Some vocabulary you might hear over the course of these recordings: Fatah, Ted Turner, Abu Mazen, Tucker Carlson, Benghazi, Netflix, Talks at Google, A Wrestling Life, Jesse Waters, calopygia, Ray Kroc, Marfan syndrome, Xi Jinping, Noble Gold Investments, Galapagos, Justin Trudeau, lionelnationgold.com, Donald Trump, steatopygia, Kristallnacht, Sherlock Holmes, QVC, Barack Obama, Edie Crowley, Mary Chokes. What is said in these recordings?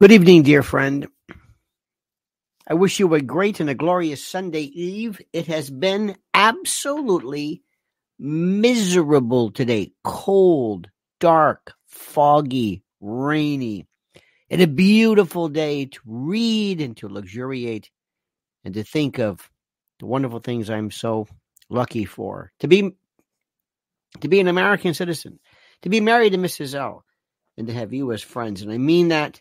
Good evening, dear friend. I wish you a great and a glorious Sunday Eve. It has been absolutely miserable today. Cold, dark, foggy, rainy. And a beautiful day to read and to luxuriate and to think of the wonderful things I'm so lucky for. To be an American citizen, to be married to Mrs. L, and to have you as friends. And I mean that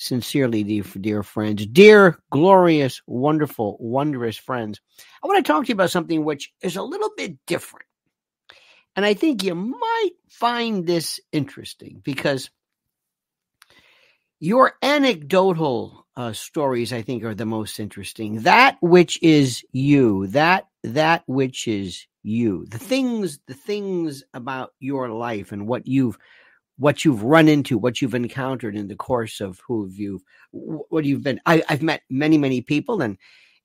sincerely, dear friends, dear, glorious, wonderful, wondrous friends. I want to talk to you about something which is a little bit different. And I think you might find this interesting because your anecdotal stories, I think, are the most interesting. That which is you, the things about your life and what you've run into, what you've encountered in the course of what you've been. I've met many, many people, and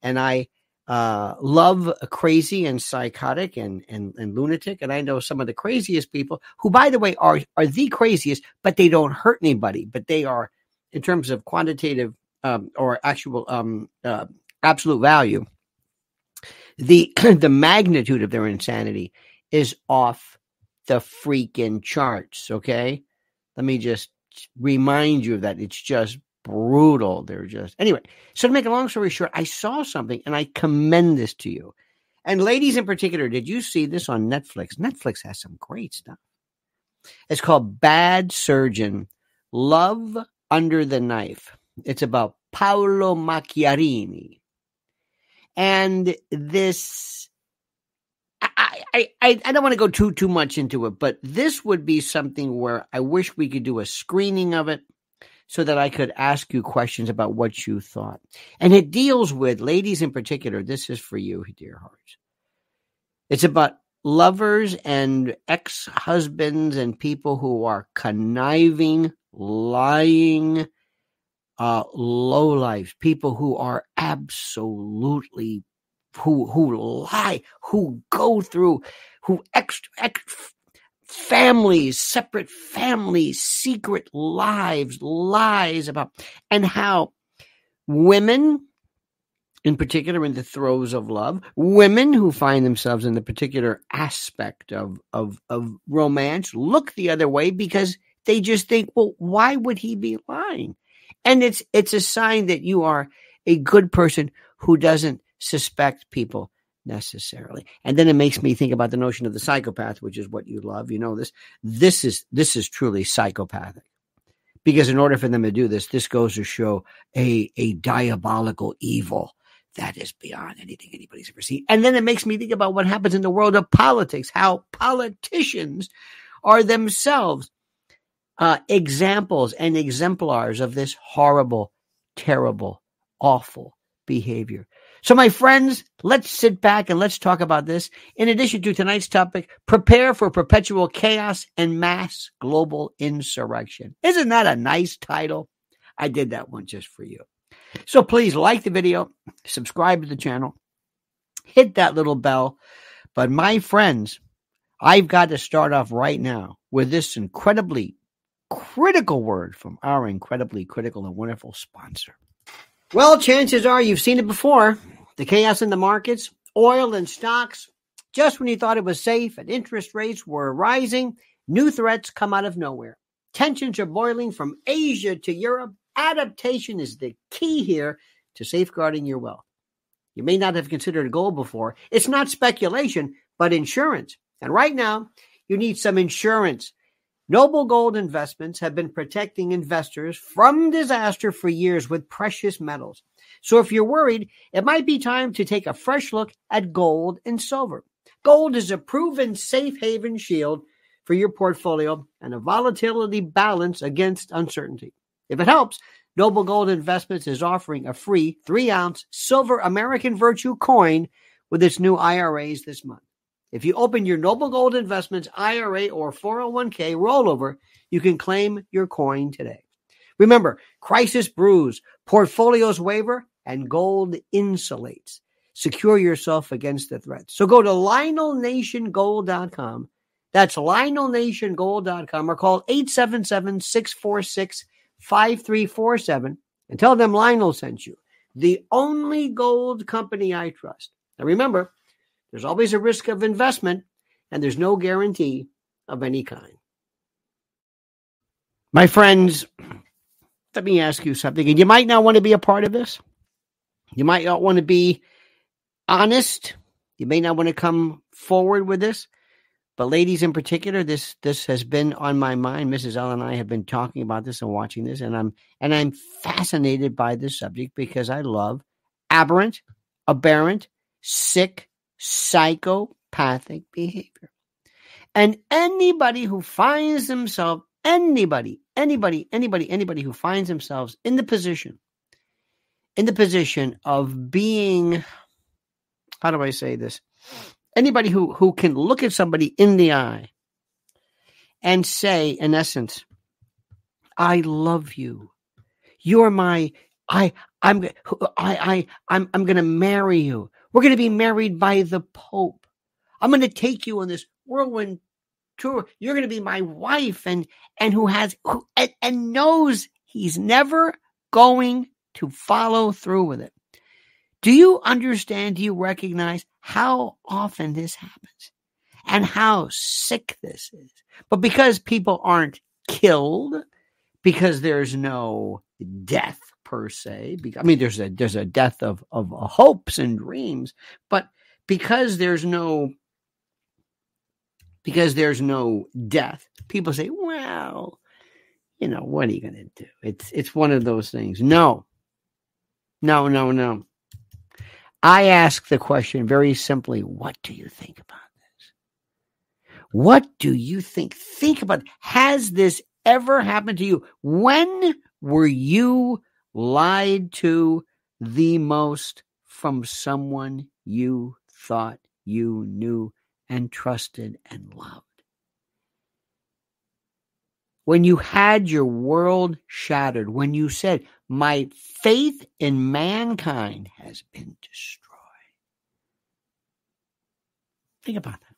I love crazy and psychotic and lunatic. And I know some of the craziest people who, by the way, are the craziest, but they don't hurt anybody. But they are, in terms of quantitative or actual absolute value, the magnitude of their insanity is off the freaking charts, okay? Let me just remind you of that. It's just brutal. Anyway, so to make a long story short, I saw something, and I commend this to you. And ladies in particular, did you see this on Netflix? Netflix has some great stuff. It's called Bad Surgeon, Love Under the Knife. It's about Paolo Macchiarini. And this... I don't want to go too much into it, but this would be something where I wish we could do a screening of it so that I could ask you questions about what you thought. And it deals with, ladies in particular, this is for you, dear hearts. It's about lovers and ex-husbands and people who are conniving, lying, lowlifes, people who are absolutely who lie, who go through, who families, separate families, secret lives, lies about, and how women, in particular in the throes of love, women who find themselves in the particular aspect of romance look the other way because they just think, well, why would he be lying? And it's a sign that you are a good person who doesn't suspect people necessarily. And then it makes me think about the notion of the psychopath, which is what you love. You know, this is truly psychopathic, because in order for them to do this goes to show a diabolical evil that is beyond anything anybody's ever seen. And then it makes me think about what happens in the world of politics, how politicians are themselves examples and exemplars of this horrible, terrible, awful behavior. So my friends, let's sit back and let's talk about this. In addition to tonight's topic, prepare for perpetual chaos and mass global insurrection. Isn't that a nice title? I did that one just for you. So please like the video, subscribe to the channel, hit that little bell. But my friends, I've got to start off right now with this incredibly critical word from our incredibly critical and wonderful sponsor. Well, chances are you've seen it before. The chaos in the markets, oil and stocks. Just when you thought it was safe and interest rates were rising, new threats come out of nowhere. Tensions are boiling from Asia to Europe. Adaptation is the key here to safeguarding your wealth. You may not have considered gold before. It's not speculation, but insurance. And right now, you need some insurance. Noble Gold Investments have been protecting investors from disaster for years with precious metals. So if you're worried, it might be time to take a fresh look at gold and silver. Gold is a proven safe haven shield for your portfolio and a volatility balance against uncertainty. If it helps, Noble Gold Investments is offering a free 3-ounce silver American Virtue coin with its new IRAs this month. If you open your Noble Gold Investments IRA or 401k rollover, you can claim your coin today. Remember, crisis brews, portfolios waver, and gold insulates. Secure yourself against the threats. So go to lionelnationgold.com. That's lionelnationgold.com, or call 877-646-5600. 5347 and tell them Lionel sent you. The only gold company I trust. Now remember, there's always a risk of investment and there's no guarantee of any kind. My friends, let me ask you something. And you might not want to be a part of this. You might not want to be honest. You may not want to come forward with this. But ladies in particular, this has been on my mind. Mrs. L and I have been talking about this and watching this, and I'm fascinated by this subject because I love aberrant, sick, psychopathic behavior. And anybody who finds themselves, anybody who finds themselves in the position, of being, how do I say this? Anybody who can look at somebody in the eye and say, in essence, I love you. You're my, I'm going to marry you. We're going to be married by the Pope. I'm going to take you on this whirlwind tour. You're going to be my wife, and who knows he's never going to follow through with it. Do you understand? Do you recognize how often this happens and how sick this is? But because people aren't killed, because there's no death per se, I mean, there's a death of hopes and dreams, but because there's no death, people say, well, you know, what are you going to do? It's one of those things. No. I ask the question very simply, what do you think about this? What do you think? Think about it. Has this ever happened to you? When were you lied to the most from someone you thought you knew and trusted and loved? When you had your world shattered, when you said, my faith in mankind has been destroyed. Think about that.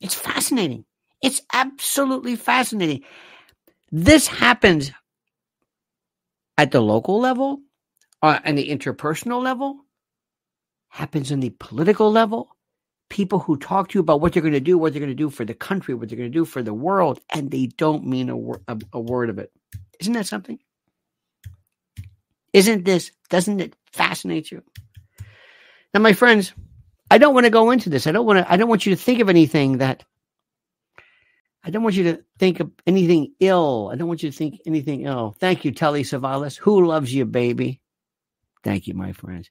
It's fascinating. It's absolutely fascinating. This happens at the local level, and the interpersonal level, happens on the political level. People who talk to you about what they're going to do, what they're going to do for the country, what they're going to do for the world, and they don't mean a word of it. Isn't that something? Doesn't it fascinate you? Now, my friends, I don't want to go into this. I don't want you to think of anything that, I don't want you to think of anything ill. I don't want you to think anything ill. Thank you, Telly Savalas. Who loves you, baby? Thank you, my friends.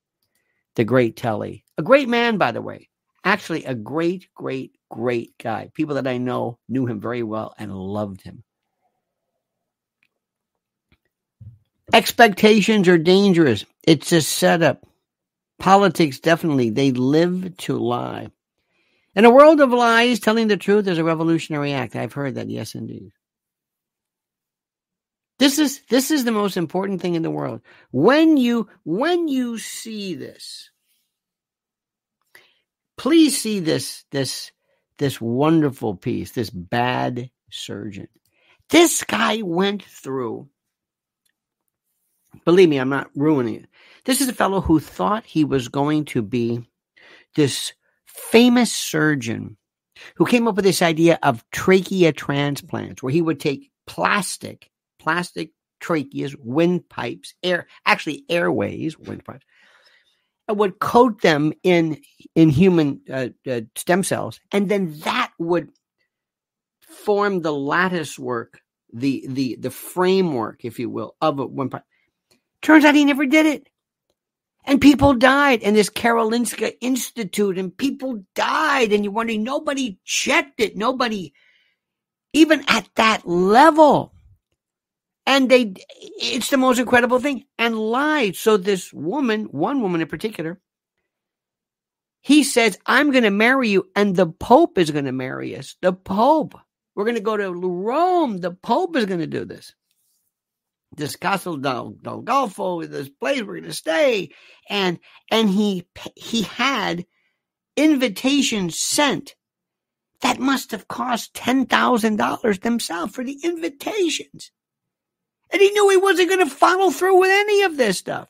The great Telly. A great man, by the way. Actually, a great, great, great guy. People that I know knew him very well and loved him. Expectations are dangerous. It's a setup. Politics, definitely. They live to lie. In a world of lies, telling the truth is a revolutionary act. I've heard that. Yes, indeed. This is the most important thing in the world. When you see this, please see this wonderful piece, this Bad Surgeon. This guy went through. Believe me, I'm not ruining it. This is a fellow who thought he was going to be this famous surgeon who came up with this idea of trachea transplants, where he would take plastic tracheas, windpipes, airways, windpipes, and would coat them in human stem cells. And then that would form the lattice work, the framework, if you will, of a windpipe. Turns out he never did it. And people died. And this Karolinska Institute, and people died. And you're wondering, nobody checked it. Nobody, even at that level. And it's the most incredible thing. And lied. So this woman, one woman in particular, he says, I'm going to marry you. And the Pope is going to marry us. The Pope. We're going to go to Rome. The Pope is going to do this. This Castello del Golfo, this place we're going to stay. And he had invitations sent that must have cost $10,000 themselves for the invitations. And he knew he wasn't going to follow through with any of this stuff.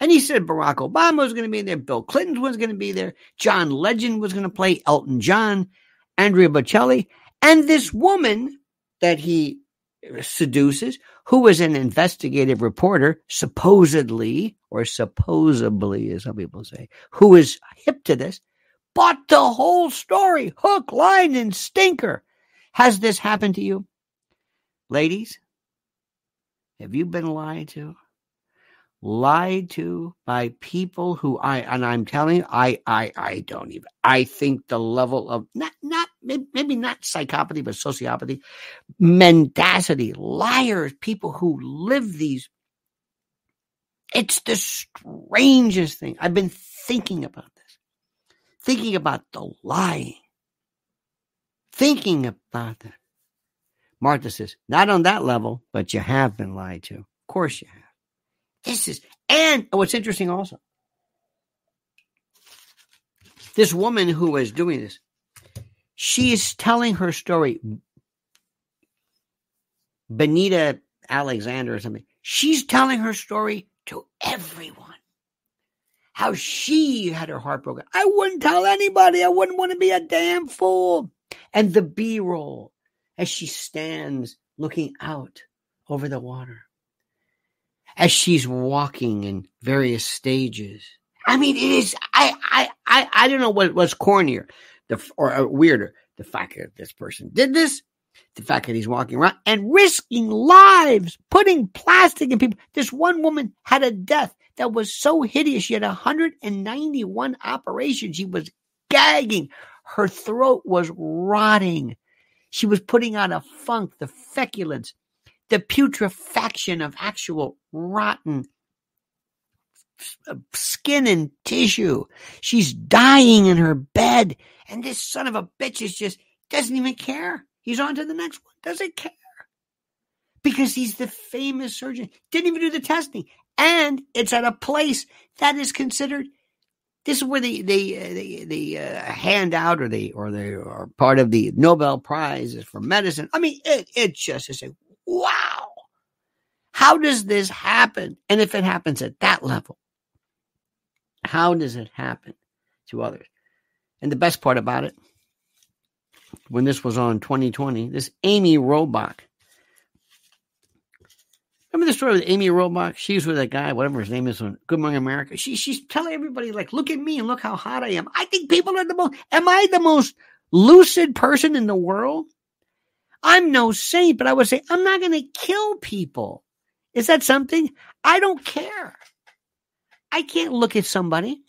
And he said Barack Obama was going to be there. Bill Clinton was going to be there. John Legend was going to play Elton John, Andrea Bocelli. And this woman that he seduces, who is an investigative reporter, supposedly, or supposedly, as some people say, who is hip to this, bought the whole story, hook, line, and stinker. Has this happened to you? Ladies, have you been lied to? Lied to by people who I'm telling you, I don't even, I think the level of, not maybe not psychopathy, but sociopathy, mendacity, liars, people who live these, it's the strangest thing. I've been thinking about this, thinking about the lying, thinking about that. Martha says, not on that level, but you have been lied to. Of course you have. This is, and what's interesting also, this woman who is doing this, she is telling her story, Benita Alexander or something. She's telling her story to everyone. How she had her heart broken. I wouldn't tell anybody. I wouldn't want to be a damn fool. And the B-roll as she stands looking out over the water. As she's walking in various stages. I mean, it is, I don't know what's cornier or weirder. The fact that this person did this, the fact that he's walking around and risking lives, putting plastic in people. This one woman had a death that was so hideous. She had 191 operations. She was gagging. Her throat was rotting. She was putting out a funk, the feculence. The putrefaction of actual rotten skin and tissue. She's dying in her bed. And this son of a bitch is just, doesn't even care. He's on to the next one. Doesn't care. Because he's the famous surgeon. Didn't even do the testing. And it's at a place that is considered, this is where the handout or part of the Nobel Prize is for medicine. I mean, it just is a, wow. How does this happen? And if it happens at that level, how does it happen to others? And the best part about it, when this was on 2020, this Amy Robach. Remember the story with Amy Robach? She's with that guy, whatever his name is, on Good Morning America. She's telling everybody, like, look at me and look how hot I am. I think people are am I the most lucid person in the world? I'm no saint, but I would say, I'm not going to kill people. Is that something? I don't care. I can't look at somebody.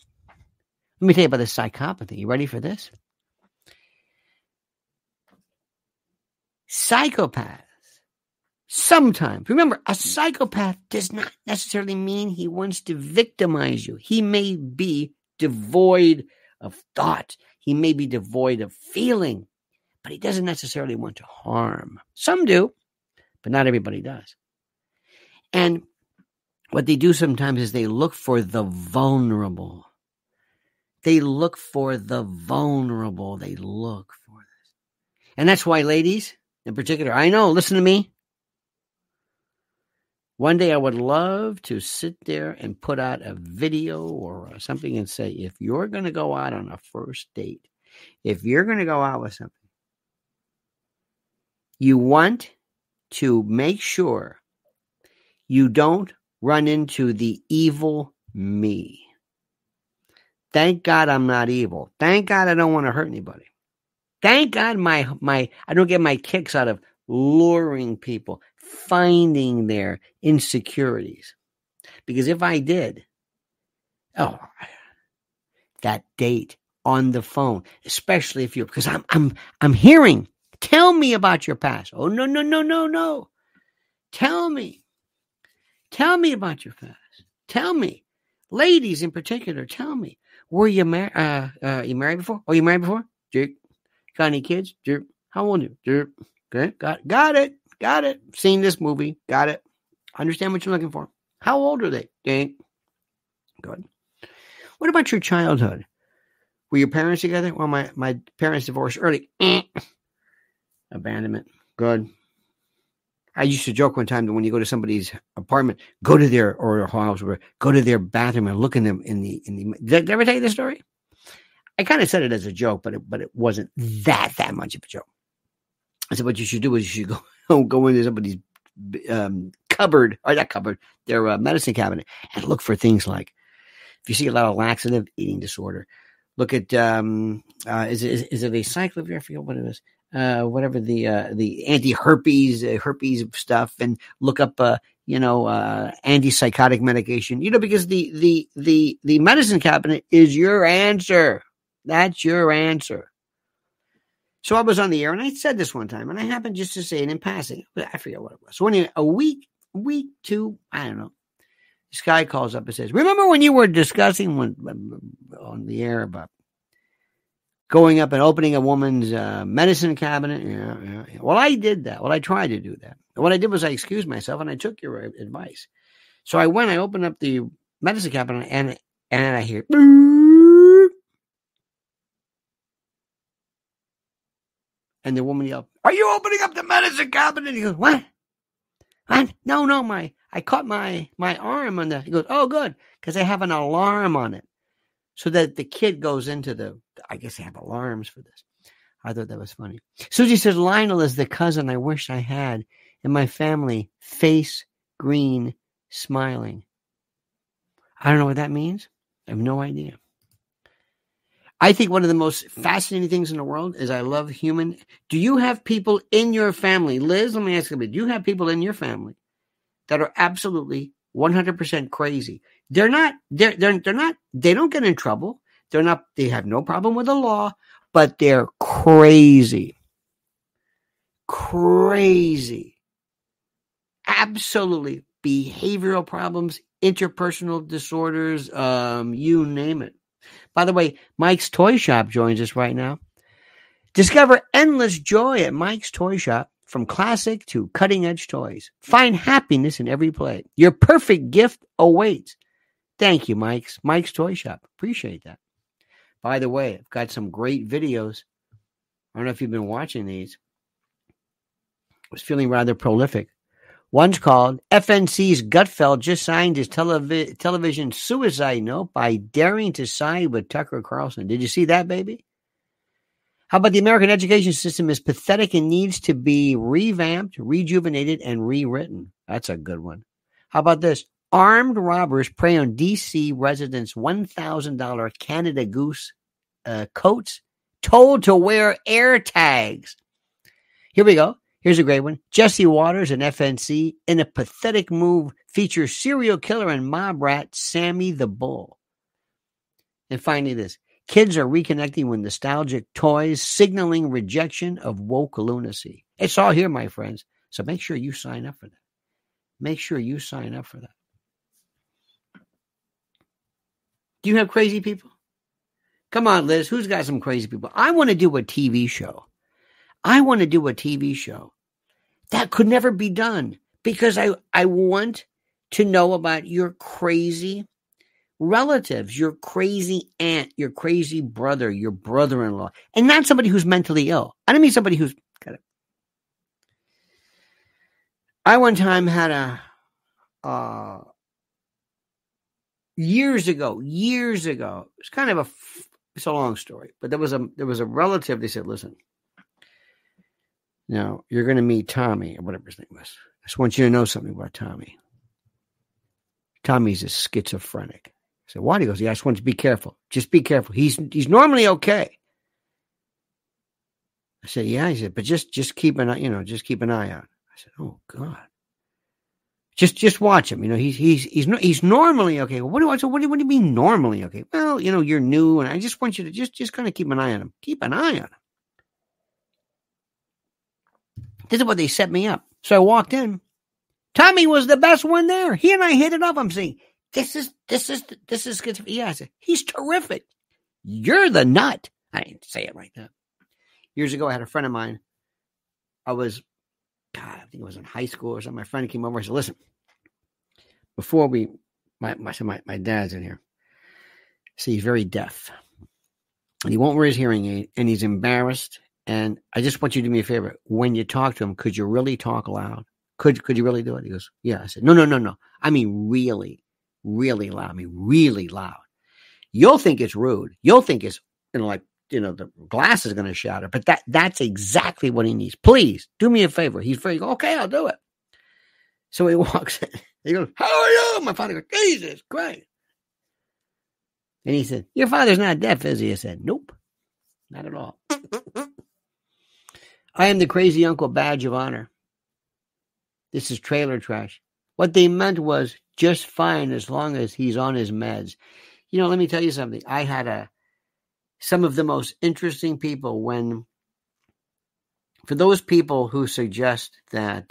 Let me tell you about the psychopathy. You ready for this? Psychopaths. Sometimes. Remember, a psychopath does not necessarily mean he wants to victimize you. He may be devoid of thought. He may be devoid of feeling. But he doesn't necessarily want to harm. Some do, but not everybody does. And what they do sometimes is they look for the vulnerable. They look for the vulnerable. They look for this. And that's why, ladies, in particular, I know, listen to me. One day I would love to sit there and put out a video or something and say, if you're going to go out on a first date, if you're going to go out with something, you want to make sure you don't run into the evil me. Thank God I'm not evil. Thank God I don't want to hurt anybody. Thank God I don't get my kicks out of luring people, finding their insecurities. Because if I did, that date on the phone, especially if you're, because I'm hearing, tell me about your past. Oh, no. Tell me. Tell me about your past. Tell me. Ladies in particular, tell me. Were you married before? Oh, you married before? Jerk. Got any kids? Jerk. How old are you? Jerk. Good. Got it. Seen this movie. Got it. Understand what you're looking for. How old are they? Jerk. Good. What about your childhood? Were your parents together? Well, my parents divorced early. Abandonment. Good. I used to joke one time that when you go to somebody's apartment, go to their or house, or go to their bathroom and look in them in the. Did I ever tell you this story? I kind of said it as a joke, but it wasn't that much of a joke. I said, what you should do is you should go into somebody's cupboard, or not cupboard, their medicine cabinet, and look for things like, if you see a lot of laxative, eating disorder, look at is it a cyclovir? I forget what it is. Whatever the anti-herpes herpes stuff, and look up antipsychotic medication. Because the medicine cabinet is your answer. That's your answer. So I was on the air and I said this one time, and I happened just to say it in passing. I forget what it was. So anyway, a week, two, I don't know. This guy calls up and says, "Remember when you were discussing on the air about going up and opening a woman's medicine cabinet?" Yeah. Well, I did that. Well, I tried to do that. And what I did was I excused myself and I took your advice. So I went, I opened up the medicine cabinet, and I hear, "Beep." And the woman yelled, "Are you opening up the medicine cabinet?" And he goes, "What? No, I caught my arm on the." He goes, "Oh, good, because they have an alarm on it." So that the kid goes into the, I guess they have alarms for this. I thought that was funny. Susie says, "Lionel is the cousin I wish I had in my family. Face green, smiling." I don't know what that means. I have no idea. I think one of the most fascinating things in the world is I love human. Do you have people in your family? Liz, let me ask you a bit. Do you have people in your family that are absolutely 100% crazy? They're not. They don't get in trouble. They're not. They have no problem with the law, but they're crazy, absolutely behavioral problems, interpersonal disorders, you name it. By the way, Mike's Toy Shop joins us right now. Discover endless joy at Mike's Toy Shop. From classic to cutting-edge toys, find happiness in every play. Your perfect gift awaits. Thank you, Mike's Toy Shop. Appreciate that. By the way, I've got some great videos. I don't know if you've been watching these. I was feeling rather prolific. One's called "FNC's Gutfeld Just Signed His Television Suicide Note by Daring to Side with Tucker Carlson." Did you see that, baby? How about "The American education system is pathetic and needs to be revamped, rejuvenated, and rewritten"? That's a good one. How about this? "Armed robbers prey on D.C. residents' $1,000 Canada Goose coats, told to wear air tags." Here we go. Here's a great one. "Jesse Waters and FNC, in a pathetic move, feature serial killer and mob rat Sammy the Bull." And finally this. "Kids are reconnecting with nostalgic toys, signaling rejection of woke lunacy." It's all here, my friends. So make sure you sign up for that. Do you have crazy people? Come on, Liz. Who's got some crazy people? I want to do a TV show. That could never be done because I want to know about your crazy relatives, your crazy aunt, your crazy brother, your brother-in-law, and not somebody who's mentally ill. I don't mean somebody who's got it. I one time had a years ago. It's kind of it's a long story, but there was a relative. They said, "Listen, now you're going to meet Tommy," or whatever his name was. "I just want you to know something about Tommy. Tommy's a schizophrenic." I said, "Why?" He goes, "Yeah, I just want to be careful. Just be careful. He's normally okay." I said, "Yeah." He said, "But just keep an eye, keep an eye out." I said, "Oh God. Just watch him. He's normally okay." "Well, what do you mean normally okay?" "Well, you're new, and I just want you to just kind of keep an eye on him." This is what they set me up. So I walked in. Tommy was the best one there. He and I hit it off. I'm saying, This is good. Yeah, I said, "He's terrific. You're the nut." I didn't say it like that. Years ago, I had a friend of mine. I think it was in high school or something. My friend came over and said, "Listen, before my dad's in here. See, he's very deaf. And he won't wear his hearing aid. And he's embarrassed. And I just want you to do me a favor. When you talk to him, could you really talk loud? could you really do it? He goes, yeah. I said, no. I mean, really, really loud. I mean, really loud. You'll think it's rude. You'll think it's, the glass is going to shatter. But that's exactly what he needs. Please do me a favor. He's afraid. Okay, I'll do it. So he walks in. He goes, how are you? My father goes, Jesus Christ. And he said, your father's not deaf, is he? I said, nope, not at all. I am the crazy uncle badge of honor. This is trailer trash. What they meant was just fine as long as he's on his meds. Let me tell you something. I had some of the most interesting people for those people who suggest that,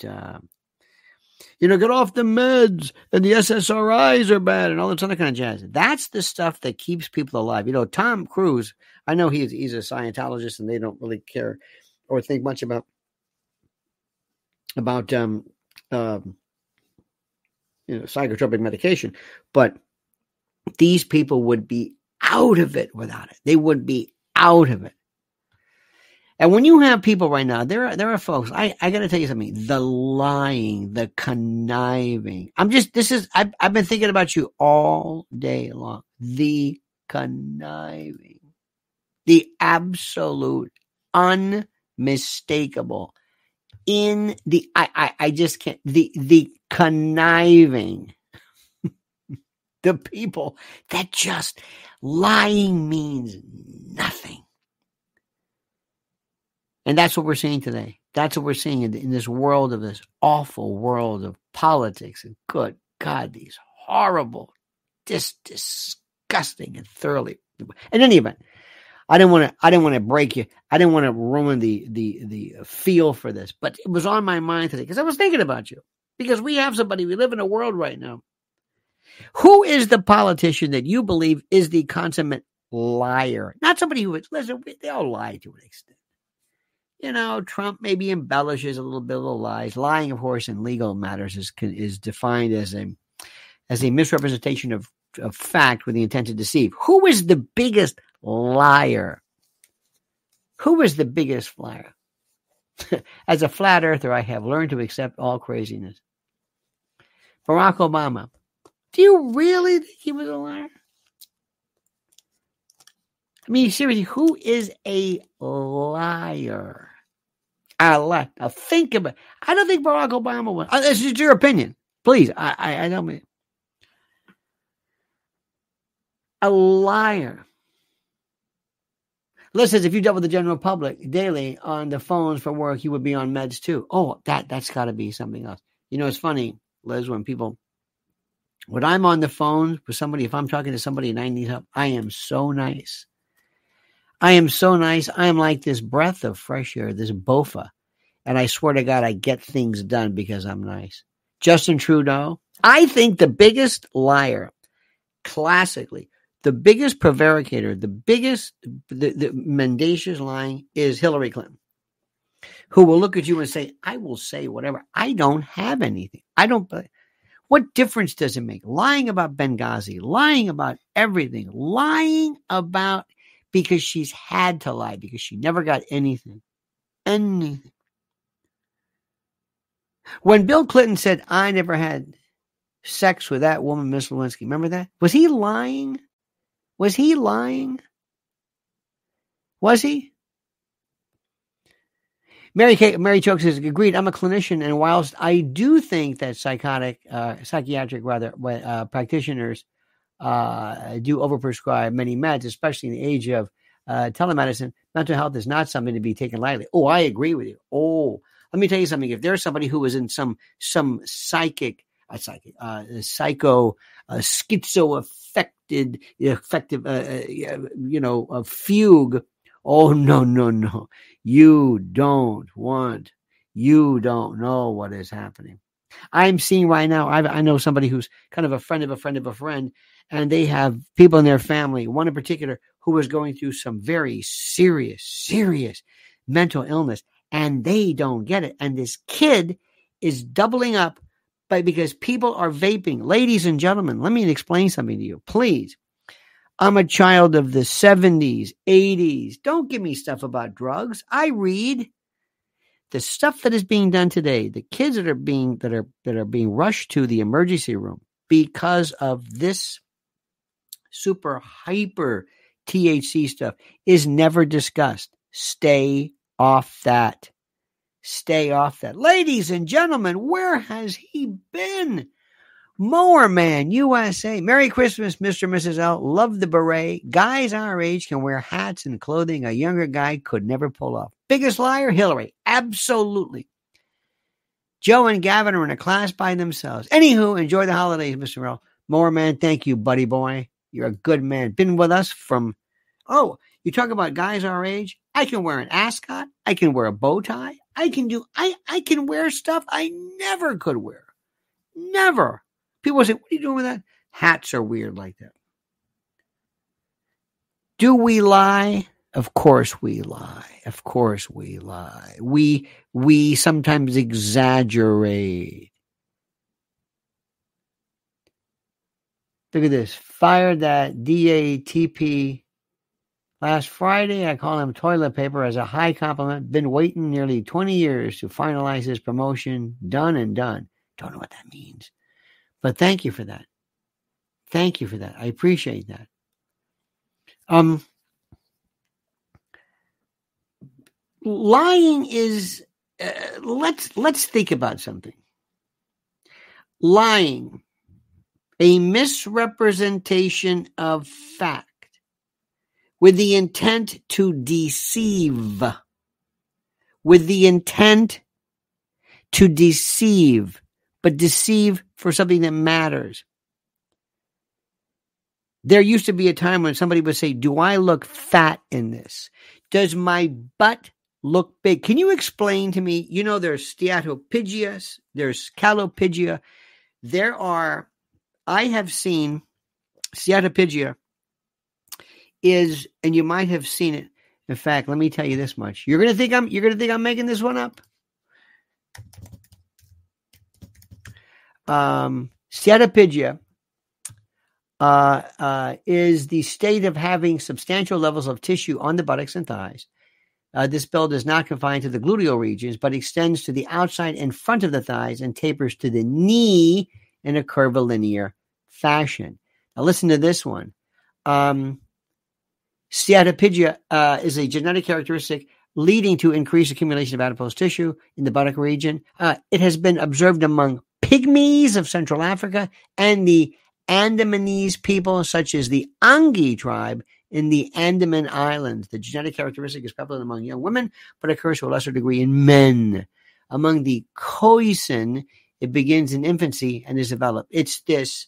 get off the meds and the SSRIs are bad and all this other kind of jazz. That's the stuff that keeps people alive. Tom Cruise, I know he's a Scientologist and they don't really care or think much about psychotropic medication, but these people would be out of it without it. They would be out of it. And when you have people right now, there are folks, I got to tell you something, the lying, the conniving. I've been thinking about you all day long. The conniving, the absolute unmistakable the conniving, the people that just lying means nothing. And that's what we're seeing today. That's what we're seeing in this world of this awful world of politics. And good God, these horrible, disgusting and thoroughly. In any event, I didn't want to break you. I didn't want to ruin the feel for this. But it was on my mind today because I was thinking about you. Because we live in a world right now. Who is the politician that you believe is the consummate liar? Not somebody they all lie to an extent. Trump maybe embellishes a little bit of the lies. Lying, of course, in legal matters is defined as a misrepresentation of fact with the intent to deceive. Who is the biggest liar? Who is the biggest liar? As a flat earther, I have learned to accept all craziness. Barack Obama. Do you really think he was a liar? I mean, seriously, who is a liar? I lie. Now think about it. I don't think Barack Obama was. This is your opinion. Please. I don't mean. A liar. Listen, if you dealt with the general public daily on the phones for work, you would be on meds too. Oh, that's got to be something else. It's funny, Liz, when I'm on the phone with somebody, if I'm talking to somebody and I need help, I am so nice. I am so nice. I am like this breath of fresh air, this bofa. And I swear to God, I get things done because I'm nice. Justin Trudeau, I think the biggest liar, classically, the biggest prevaricator, the mendacious lying is Hillary Clinton, who will look at you and say, I will say whatever. I don't have anything. What difference does it make? Lying about Benghazi, lying about everything, lying about because she's had to lie, because she never got anything. Anything. When Bill Clinton said, I never had sex with that woman, Miss Lewinsky, remember that? Was he lying? Was he? Mary Chokes has agreed, I'm a clinician, and whilst I do think that psychiatric practitioners do overprescribe many meds, especially in the age of telemedicine, mental health is not something to be taken lightly. Oh, I agree with you. Oh, let me tell you something. If there's somebody who is in some schizoaffective fugue. Oh, no. You don't know what is happening. I'm seeing right now, I know somebody who's kind of a friend of a friend of a friend, and they have people in their family, one in particular, who was going through some very serious, serious mental illness, and they don't get it. And this kid is doubling up because people are vaping. Ladies and gentlemen, let me explain something to you, please. I'm a child of the 70s, 80s. Don't give me stuff about drugs. I read. the stuff that is being done today, the kids that are being rushed to the emergency room because of this super hyper THC stuff is never discussed. Stay off that. Stay off that. Ladies and gentlemen, where has he been? Mower Man, USA. Merry Christmas, Mr. and Mrs. L. Love the beret. Guys our age can wear hats and clothing a younger guy could never pull off. Biggest liar, Hillary. Absolutely. Joe and Gavin are in a class by themselves. Anywho, enjoy the holidays, Mr. L. Mower Man, thank you, buddy boy. You're a good man. Been with us from, oh, you talk about guys our age. I can wear an ascot. I can wear a bow tie. I can wear stuff I never could wear. Never. People say, what are you doing with that? Hats are weird like that. Do we lie? Of course we lie. Of course we lie. We sometimes exaggerate. Look at this. Fired that DATP last Friday. I call him toilet paper as a high compliment. Been waiting nearly 20 years to finalize his promotion. Done and done. Don't know what that means. But thank you for that. Thank you for that. I appreciate that. Lying is, let's think about something. Lying, a misrepresentation of fact with the intent to deceive, but deceive for something that matters. There used to be a time when somebody would say, do I look fat in this? Does my butt look big? Can you explain to me, you know, there's steatopygias, there's calopygia. I have seen steatopygia is, and you might have seen it. In fact, let me tell you this much. You're going to think I'm making this one up. Steatopygia is the state of having substantial levels of tissue on the buttocks and thighs. This build is not confined to the gluteal regions, but extends to the outside and front of the thighs and tapers to the knee in a curvilinear fashion. Now listen to this one. Steatopygia is a genetic characteristic leading to increased accumulation of adipose tissue in the buttock region. It has been observed among Pygmies of Central Africa and the Andamanese people, such as the Angi tribe in the Andaman Islands. The genetic characteristic is prevalent among young women, but occurs to a lesser degree in men. Among the Khoisan, it begins in infancy and is developed. It's this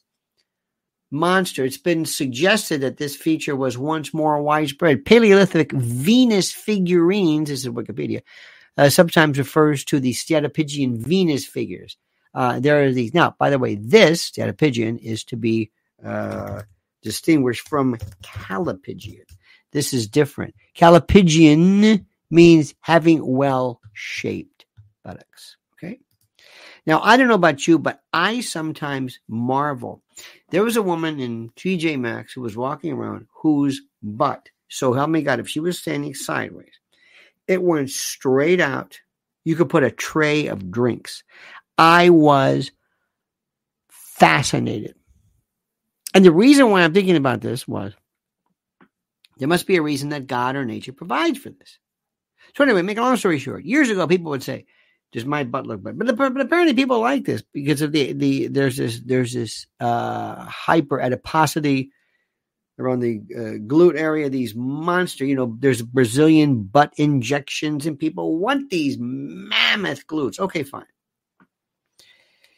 monster. It's been suggested that this feature was once more widespread. Paleolithic Venus figurines, this is Wikipedia, sometimes refers to the steatopygian Venus figures. There are these. Now, by the way, this steatopygian is to be distinguished from calopygian. This is different. Calopygian means having well-shaped buttocks. Okay. Now, I don't know about you, but I sometimes marvel. There was a woman in TJ Maxx who was walking around whose butt, so help me God, if she was standing sideways, it went straight out. You could put a tray of drinks. I was fascinated. And the reason why I'm thinking about this was there must be a reason that God or nature provides for this. So anyway, make a long story short, years ago, people would say, does my butt look bad? But apparently people like this because of there's this hyper adiposity around the glute area, these monster, you know, there's Brazilian butt injections and people want these mammoth glutes. Okay, fine.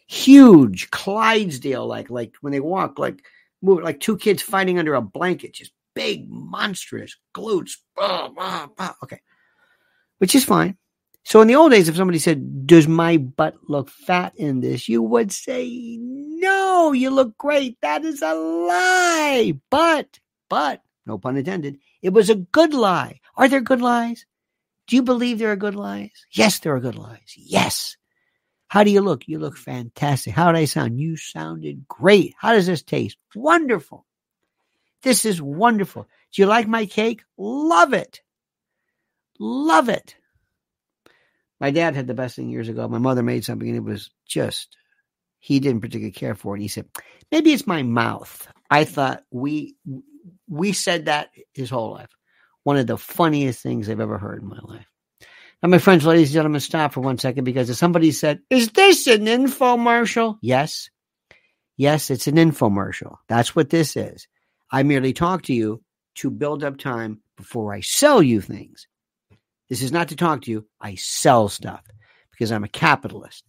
Huge Clydesdale, like when they walk, move like two kids fighting under a blanket, just big, monstrous glutes. Bah, bah, bah. Okay, which is fine. So in the old days, if somebody said, "Does my butt look fat in this?" you would say, "No, you look great." That is a lie. But no pun intended. It was a good lie. Are there good lies? Do you believe there are good lies? Yes, there are good lies. Yes. How do you look? You look fantastic. How did I sound? You sounded great. How does this taste? Wonderful. This is wonderful. Do you like my cake? Love it. Love it. My dad had the best thing years ago. My mother made something and it was just, he didn't particularly care for it. He said, maybe it's my mouth. I thought we said that his whole life. One of the funniest things I've ever heard in my life. Now, my friends, ladies and gentlemen, stop for 1 second, because if somebody said, is this an infomercial? Yes. Yes, it's an infomercial. That's what this is. I merely talk to you to build up time before I sell you things. This is not to talk to you. I sell stuff because I'm a capitalist,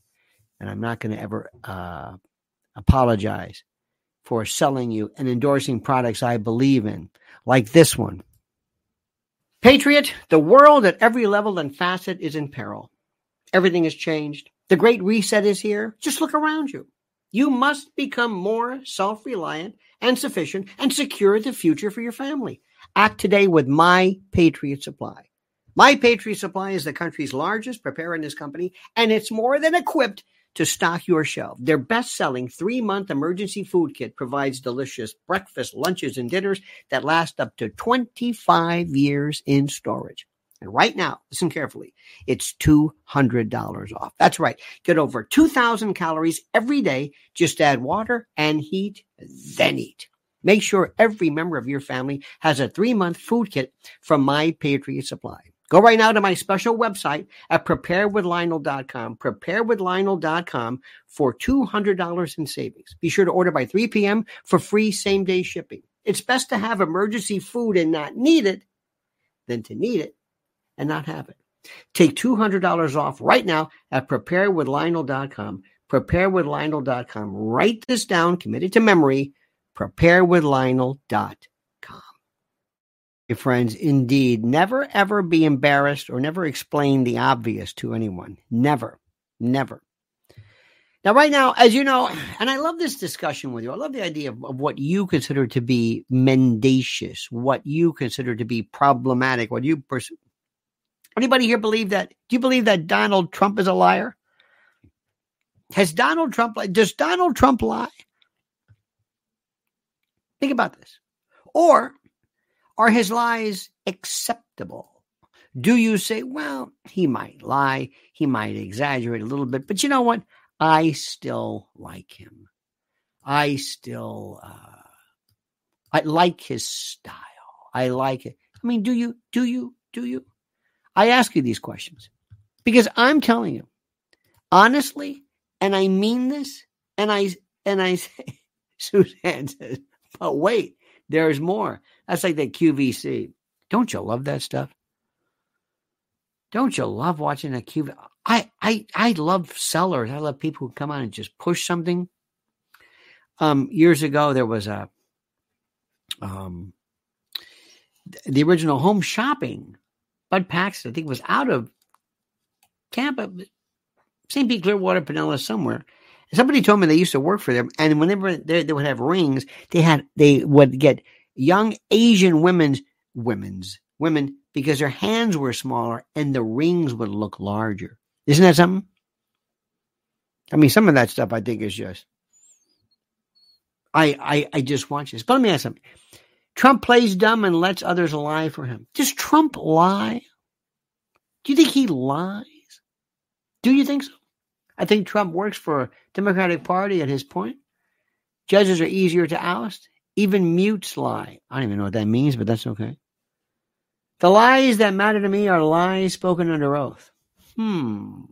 and I'm not going to ever apologize for selling you and endorsing products I believe in, like this one. Patriot, the world at every level and facet is in peril. Everything has changed. The Great Reset is here. Just look around you. You must become more self-reliant and sufficient and secure the future for your family. Act today with My Patriot Supply. My Patriot Supply is the country's largest preparedness company, and it's more than equipped to stock your shelf. Their best-selling 3-month emergency food kit provides delicious breakfast, lunches, and dinners that last up to 25 years in storage. And right now, listen carefully, it's $200 off. That's right. Get over 2,000 calories every day. Just add water and heat, then eat. Make sure every member of your family has a 3-month food kit from My Patriot Supply. Go right now to my special website at preparewithlionel.com, preparewithlionel.com for $200 in savings. Be sure to order by 3 p.m. for free same-day shipping. It's best to have emergency food and not need it than to need it and not have it. Take $200 off right now at preparewithlionel.com, preparewithlionel.com. Write this down, commit it to memory, preparewithlionel.com. Your friends, indeed, never, ever be embarrassed or never explain the obvious to anyone. Never, never. Now, right now, as you know, and I love this discussion with you. I love the idea of what you consider to be mendacious, what you consider to be problematic, what you pursue. Anybody here believe that? Do you believe that Donald Trump is a liar? Does Donald Trump lie? Think about this. Or are his lies acceptable? Do you say, well, he might lie, he might exaggerate a little bit, but you know what? I still like him. I still, I like his style. I like it. I mean, do you? I ask you these questions because I'm telling you honestly, and I mean this, and I say, Suzanne says, but wait, there's more. That's like that QVC. Don't you love that stuff? Don't you love watching that QVC? I love sellers. I love people who come on and just push something. Years ago, there was a the original Home Shopping. Bud Paxton, I think, was out of Tampa, St. Pete, Clearwater, Pinellas, somewhere. And somebody told me they used to work for them, and whenever they would have rings, they would get young Asian women, because their hands were smaller and the rings would look larger. Isn't that something? I mean, some of that stuff I think is just, I just watch this. But let me ask something. Trump plays dumb and lets others lie for him. Does Trump lie? Do you think he lies? Do you think so? I think Trump works for a Democratic Party at his point. Judges are easier to oust. Even mutes lie. I don't even know what that means, but that's okay. The lies that matter to me are lies spoken under oath. I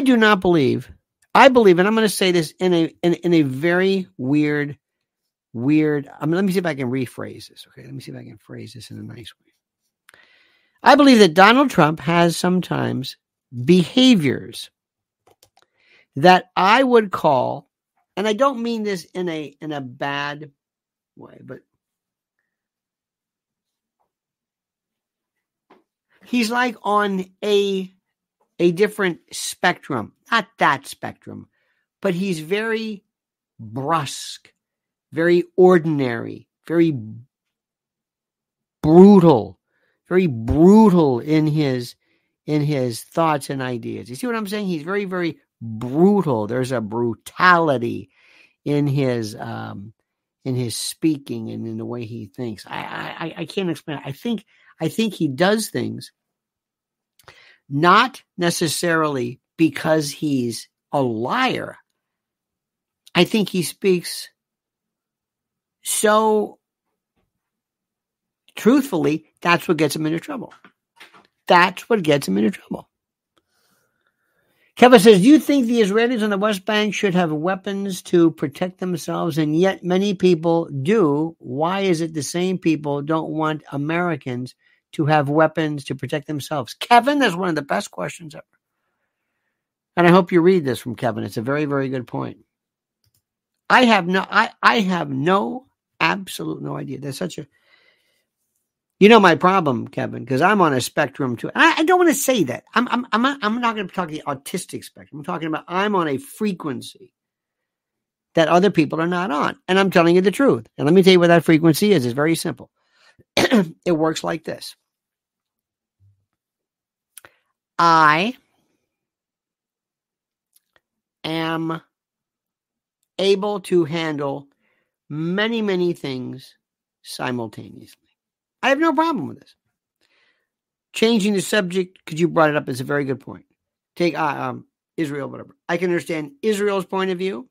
do not believe. I believe, and I'm going to say this in a very weird. I mean, let me see if I can rephrase this. Okay, let me see if I can phrase this in a nice way. I believe that Donald Trump has sometimes behaviors that I would call. And I don't mean this in a bad way, but he's like on a different spectrum. Not that spectrum, but he's very brusque, very ordinary, very brutal, in his thoughts and ideas. You see what I'm saying? He's very, very brutal. There's a brutality in his speaking and in the way he thinks. I can't explain it. I think he does things not necessarily because he's a liar. I think he speaks so truthfully, that's what gets him into trouble. That's what gets him into trouble. Kevin says, do you think the Israelis on the West Bank should have weapons to protect themselves? And yet many people do. Why is it the same people don't want Americans to have weapons to protect themselves? Kevin, that's one of the best questions ever. And I hope you read this from Kevin. It's a very, very good point. I have absolutely no idea. That's such a, you know, my problem, Kevin, because I'm on a spectrum too. I don't want to say that. I'm not going to talk the autistic spectrum. I'm talking about I'm on a frequency that other people are not on. And I'm telling you the truth. And let me tell you what that frequency is. It's very simple. It works like this. I am able to handle many, many things simultaneously. I have no problem with this. Changing the subject, because you brought it up, is a very good point. Take Israel, whatever. I can understand Israel's point of view,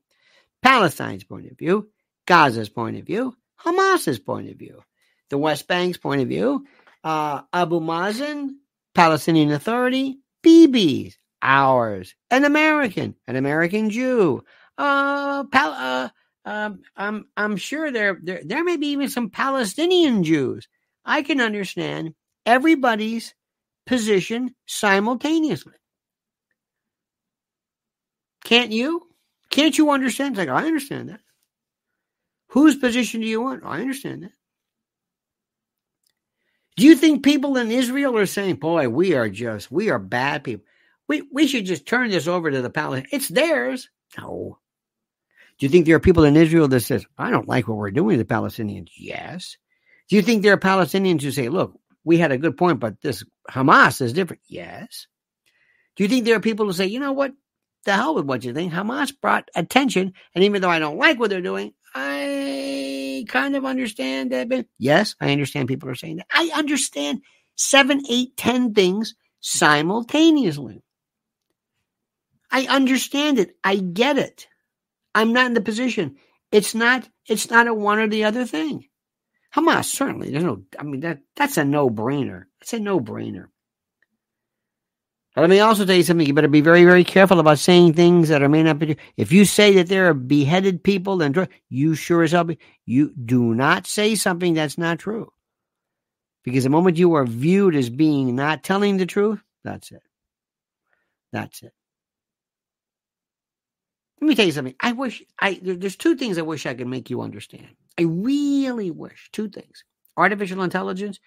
Palestine's point of view, Gaza's point of view, Hamas's point of view, the West Bank's point of view, Abu Mazen, Palestinian Authority, Bibi's, ours, an American Jew. I'm sure there may be even some Palestinian Jews. I can understand everybody's position simultaneously. Can't you? Can't you understand? It's like, I understand that. Whose position do you want? I understand that. Do you think people in Israel are saying, boy, we are bad people. We should just turn this over to the Palestinians. It's theirs. No. Do you think there are people in Israel that says, I don't like what we're doing to the Palestinians? Yes. Do you think there are Palestinians who say, look, we had a good point, but this Hamas is different? Yes. Do you think there are people who say, you know what? The hell with what you think. Hamas brought attention, and even though I don't like what they're doing, I kind of understand that. But yes, I understand people are saying that. I understand 7, 8, 10 things simultaneously. I understand it. I get it. I'm not in the position. It's not a one or the other thing. Hamas, certainly. That's a no-brainer. It's a no-brainer. Let me also tell you something. You better be very, very careful about saying things that are may not be. If you say that there are beheaded people, then you sure as hell be. You do not say something that's not true. Because the moment you are viewed as being not telling the truth, that's it. That's it. Let me tell you something. There's two things I wish I could make you understand. I really wish. Two things. Artificial intelligence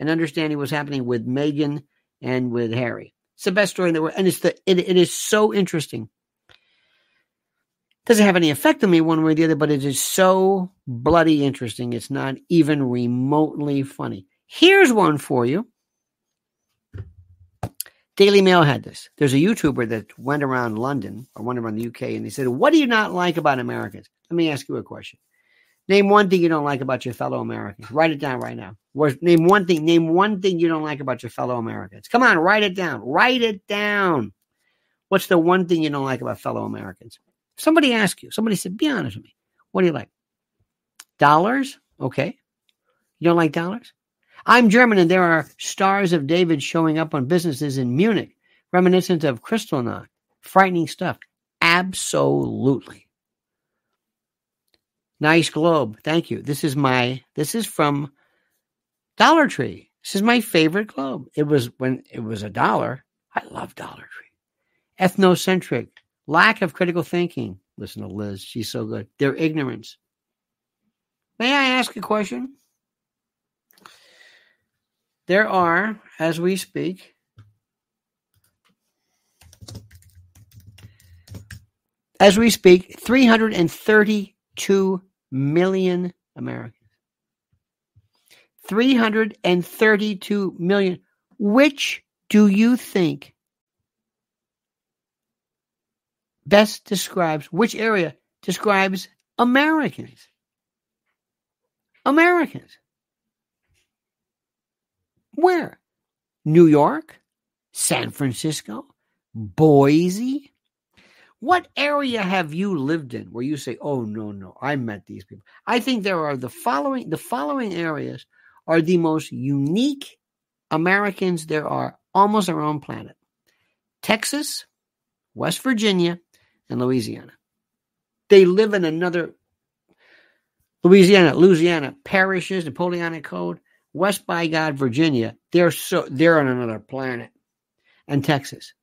and understanding what's happening with Meghan and with Harry. It's the best story in the world. And it is so interesting. It doesn't have any effect on me one way or the other, but it is so bloody interesting. It's not even remotely funny. Here's one for you. Daily Mail had this. There's a YouTuber that went around London or went around the UK and they said, what do you not like about Americans? Let me ask you a question. Name one thing you don't like about your fellow Americans. Write it down right now. Name one thing you don't like about your fellow Americans. Come on, write it down. Write it down. What's the one thing you don't like about fellow Americans? Somebody asked you. Somebody said, be honest with me. What do you like? Dollars? Okay. You don't like dollars? I'm German, and there are stars of David showing up on businesses in Munich, reminiscent of Kristallnacht. Frightening stuff. Absolutely. Nice globe. Thank you. This is from Dollar Tree. This is my favorite globe. It was when it was a dollar. I love Dollar Tree. Ethnocentric. Lack of critical thinking. Listen to Liz. She's so good. Their ignorance. May I ask a question? There are, as we speak, as we speak, 332 million Americans. 332 million. Which do you think best describes, which area describes Americans? Americans. Where? New York? San Francisco? Boise? What area have you lived in where you say, oh, no, I met these people? I think there are the following areas are the most unique Americans there are almost our own planet. Texas, West Virginia, and Louisiana. They live in another Louisiana parishes, Napoleonic Code, West by God, Virginia. They're on another planet. And Texas.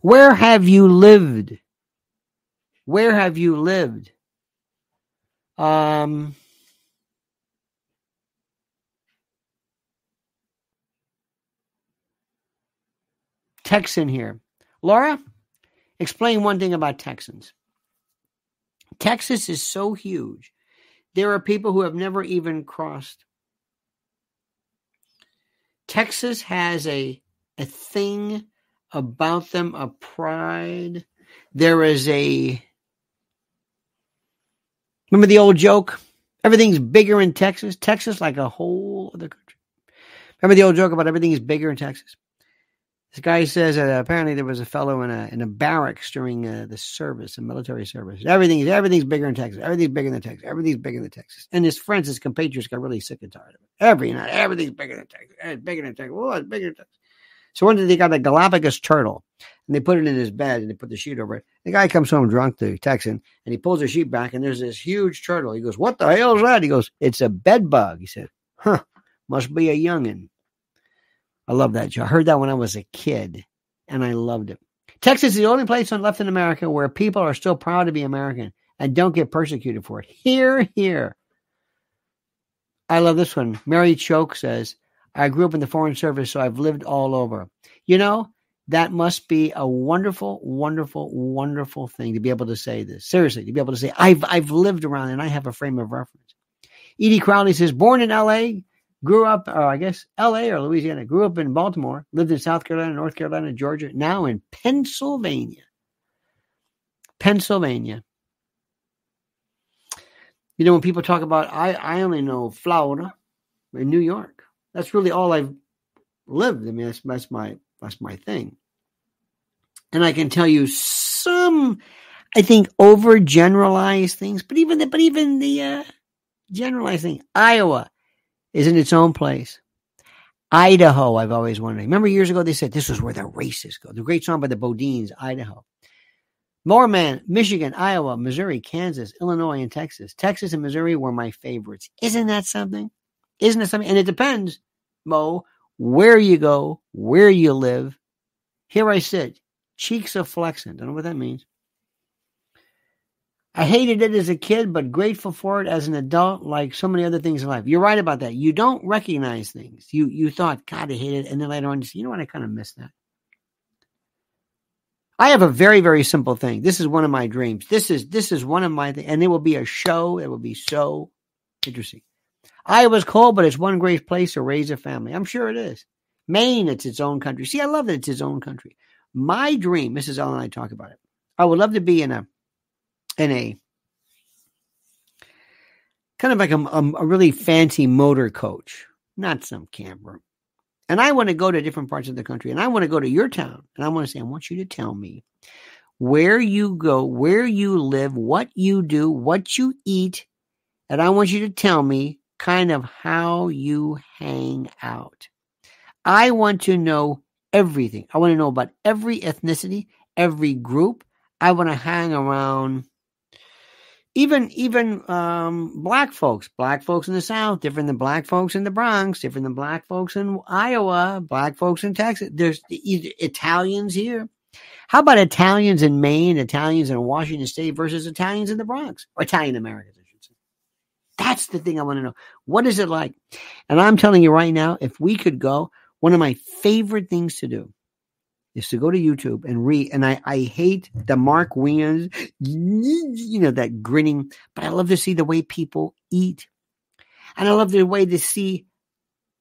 Where have you lived? Texan here. Laura, explain one thing about Texans. Texas is so huge. There are people who have never even crossed. Texas has a thing about them, a pride. There is a... Remember the old joke? Everything's bigger in Texas. Texas like a whole other country. Remember the old joke about everything is bigger in Texas? This guy says that apparently there was a fellow in a barracks during the service, the military service. Everything's bigger in Texas. Everything's bigger than Texas. Everything's bigger than Texas. And his friends, his compatriots got really sick and tired of it. Everything's bigger than Texas. It's bigger than Texas. Oh, it's bigger than Texas. So one day they got a Galapagos turtle, and they put it in his bed, and they put the sheet over it. The guy comes home drunk, the Texan, and he pulls the sheet back, and there's this huge turtle. He goes, what the hell is that? He goes, it's a bed bug. He said, must be a youngin'. I love that joke. I heard that when I was a kid, and I loved it. Texas is the only place left in America where people are still proud to be American and don't get persecuted for it. Here. I love this one. Mary Choke says, I grew up in the Foreign Service, so I've lived all over. You know, that must be a wonderful, wonderful, wonderful thing to be able to say this. Seriously, to be able to say, I've lived around and I have a frame of reference. Edie Crowley says, born in L.A., grew up, L.A. or Louisiana, grew up in Baltimore, lived in South Carolina, North Carolina, Georgia, now in Pennsylvania. You know, when people talk about, I only know Florida and New York. That's really all I've lived. I mean, that's my thing. And I can tell you some, I think, overgeneralized things. But even the generalized thing, Iowa is in its own place. Idaho, I've always wondered. Remember years ago they said this was where the races go. The great song by the Bodines, Idaho. Moorman, Michigan, Iowa, Missouri, Kansas, Illinois, and Texas. Texas and Missouri were my favorites. Isn't that something? And it depends, Mo, where you go, where you live. Here I sit, cheeks are flexing. Don't know what that means. I hated it as a kid, but grateful for it as an adult, like so many other things in life. You're right about that. You don't recognize things. You thought, God, I hate it. And then later on, you say, you know what? I kind of miss that. I have a very, very simple thing. This is one of my dreams. This is one of my things. And it will be a show. It will be so interesting. Iowa's cold, but it's one great place to raise a family. I'm sure it is. Maine, it's its own country. See, I love that it's its own country. My dream, Mrs. Ellen and I talk about it. I would love to be in a kind of like a really fancy motor coach, not some camper. And I want to go to different parts of the country, and I want to go to your town, and I want to say, I want you to tell me where you go, where you live, what you do, what you eat, and I want you to tell me kind of how you hang out. I want to know everything. I want to know about every ethnicity, every group. I want to hang around even black folks. Black folks in the South, different than black folks in the Bronx, different than black folks in Iowa, black folks in Texas. There's Italians here. How about Italians in Maine, Italians in Washington State versus Italians in the Bronx? Or Italian Americans. That's the thing I want to know. What is it like? And I'm telling you right now, if we could go, one of my favorite things to do is to go to YouTube and read. And I hate the Mark Wiens, that grinning, but I love to see the way people eat. And I love the way to see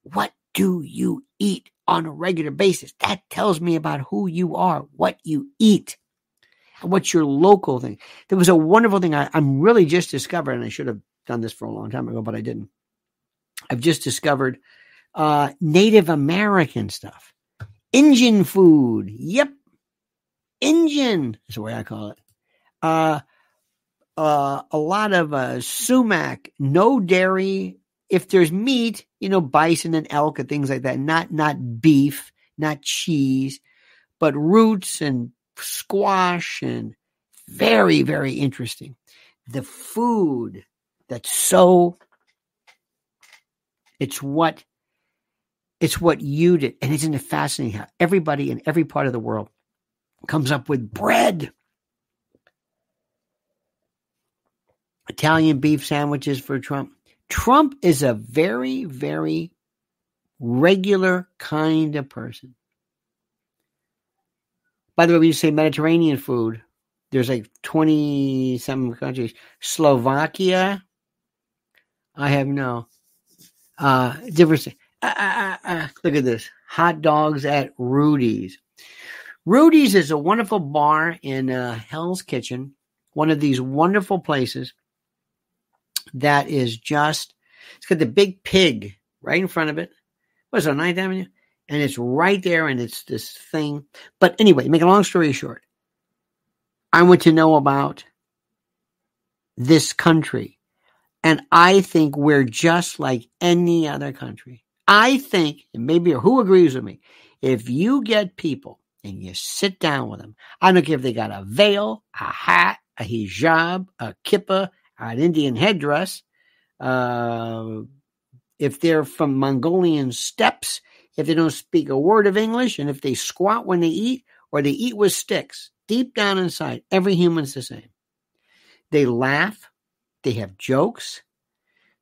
what do you eat on a regular basis. That tells me about who you are, what you eat. What's your local thing? There was a wonderful thing I'm really just discovered, and I should have done this for a long time ago, but I didn't. I've just discovered Native American stuff. Indian food. Yep. Indian is the way I call it. A lot of sumac, no dairy. If there's meat, you know, bison and elk and things like that, not beef, not cheese, but roots and squash, and very, very interesting. The food that's so, it's what you did. And isn't it fascinating how everybody in every part of the world comes up with bread? Italian beef sandwiches for Trump. Trump is a very, very regular kind of person. By the way, when you say Mediterranean food, there's like 20-some countries. Slovakia, I have no difference. Look at this. Hot dogs at Rudy's. Rudy's is a wonderful bar in Hell's Kitchen, one of these wonderful places that is just, it's got the big pig right in front of it. What's on 9th Avenue? And it's right there, and it's this thing. But anyway, make a long story short, I want to know about this country. And I think we're just like any other country. I think, and maybe who agrees with me, if you get people and you sit down with them, I don't care if they got a veil, a hat, a hijab, a kippah, an Indian headdress, if they're from Mongolian steppes, if they don't speak a word of English, and if they squat when they eat, or they eat with sticks, deep down inside, every human's the same. They laugh. They have jokes.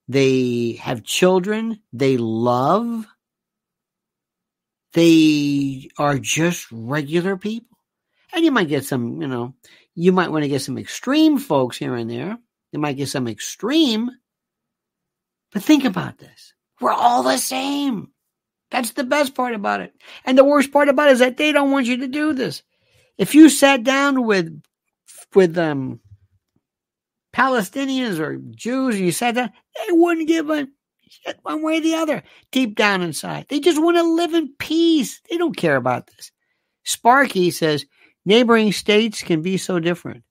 They have children. They love. They are just regular people. And you might get some, you might want to get some extreme folks here and there. They might get some extreme. But think about this. We're all the same. That's the best part about it. And the worst part about it is that they don't want you to do this. If you sat down with Palestinians or Jews, and you sat down, they wouldn't give a shit one way or the other. Deep down inside, they just want to live in peace. They don't care about this. Sparky says, neighboring states can be so different.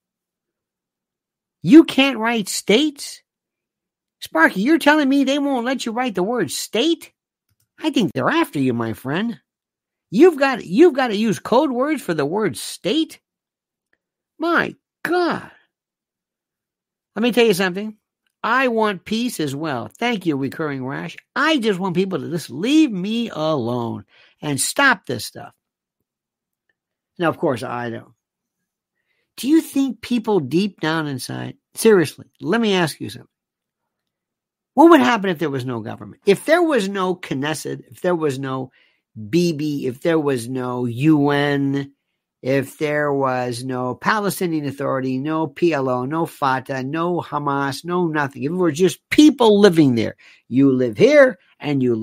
You can't write states? Sparky, you're telling me they won't let you write the word state? I think they're after you, my friend. You've got to use code words for the word state? My God. Let me tell you something. I want peace as well. Thank you, Recurring Rash. I just want people to just leave me alone and stop this stuff. Now, of course, I don't. Do you think people deep down inside, seriously, let me ask you something. What would happen if there was no government? If there was no Knesset, if there was no Bibi, if there was no UN, if there was no Palestinian Authority, no PLO, no Fatah, no Hamas, no nothing. If it were just people living there, you live here, and you're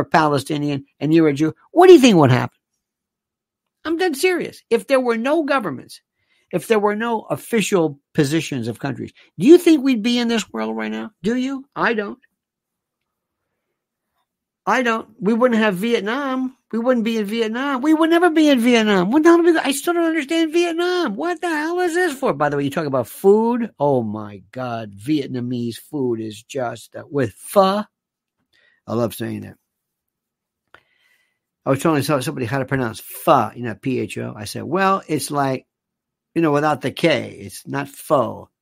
a Palestinian, and you're a Jew, what do you think would happen? I'm dead serious. If there were no governments, if there were no official positions of countries, do you think we'd be in this world right now? Do you? I don't. I don't. We wouldn't have Vietnam. We wouldn't be in Vietnam. We would never be in Vietnam. I still don't understand Vietnam. What the hell is this for? By the way, you talk about food. Oh, my God. Vietnamese food is just with pho. I love saying that. I was telling somebody how to pronounce pho, P-H-O. I said, well, it's like, without the K, it's not faux.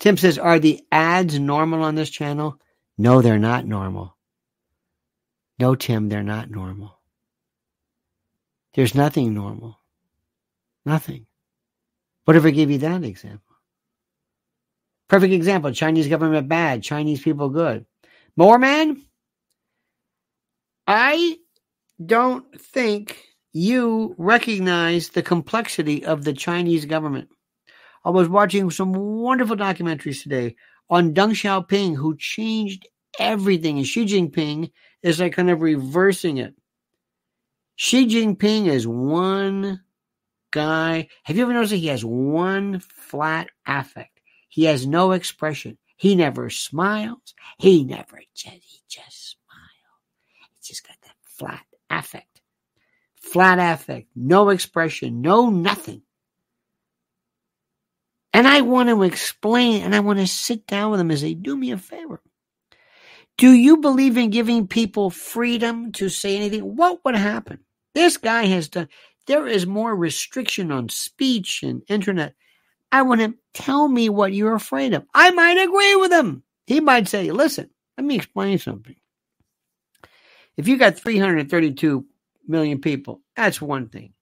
Tim says, are the ads normal on this channel? No, they're not normal. No, Tim, they're not normal. There's nothing normal. Nothing. What if I gave you that example? Perfect example. Chinese government bad. Chinese people good. More man? I don't think you recognize the complexity of the Chinese government. I was watching some wonderful documentaries today on Deng Xiaoping, who changed everything. And Xi Jinping is like kind of reversing it. Xi Jinping is one guy. Have you ever noticed that he has one flat affect? He has no expression. He never smiles. He never, he just smiles. just got that flat affect. Flat affect, no expression, no nothing. And I want to explain, and I want to sit down with them and say, do me a favor. Do you believe in giving people freedom to say anything? What would happen? This guy has done, there is more restriction on speech and internet. I want him, tell me what you're afraid of. I might agree with him. He might say, listen, let me explain something. If you got 332 million people, that's one thing.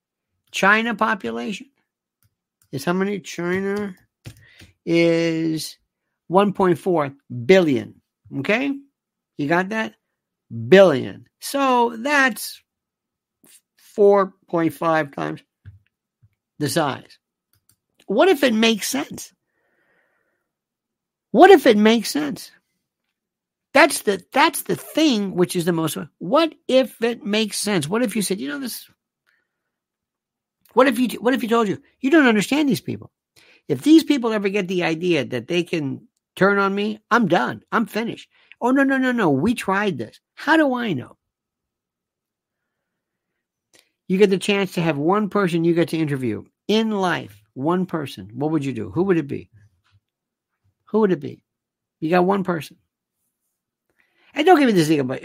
China population is how many? China is 1.4 billion. Okay? You got that? Billion. So that's 4.5 times the size. What if it makes sense? What if it makes sense? That's the thing which is the most. What if it makes sense? What if you said, you know this? What if you told you don't understand these people? If these people ever get the idea that they can turn on me, I'm done. I'm finished. Oh, no. We tried this. How do I know? You get the chance to have one person you get to interview in life. One person. What would you do? Who would it be? You got one person. And don't give me this thing about,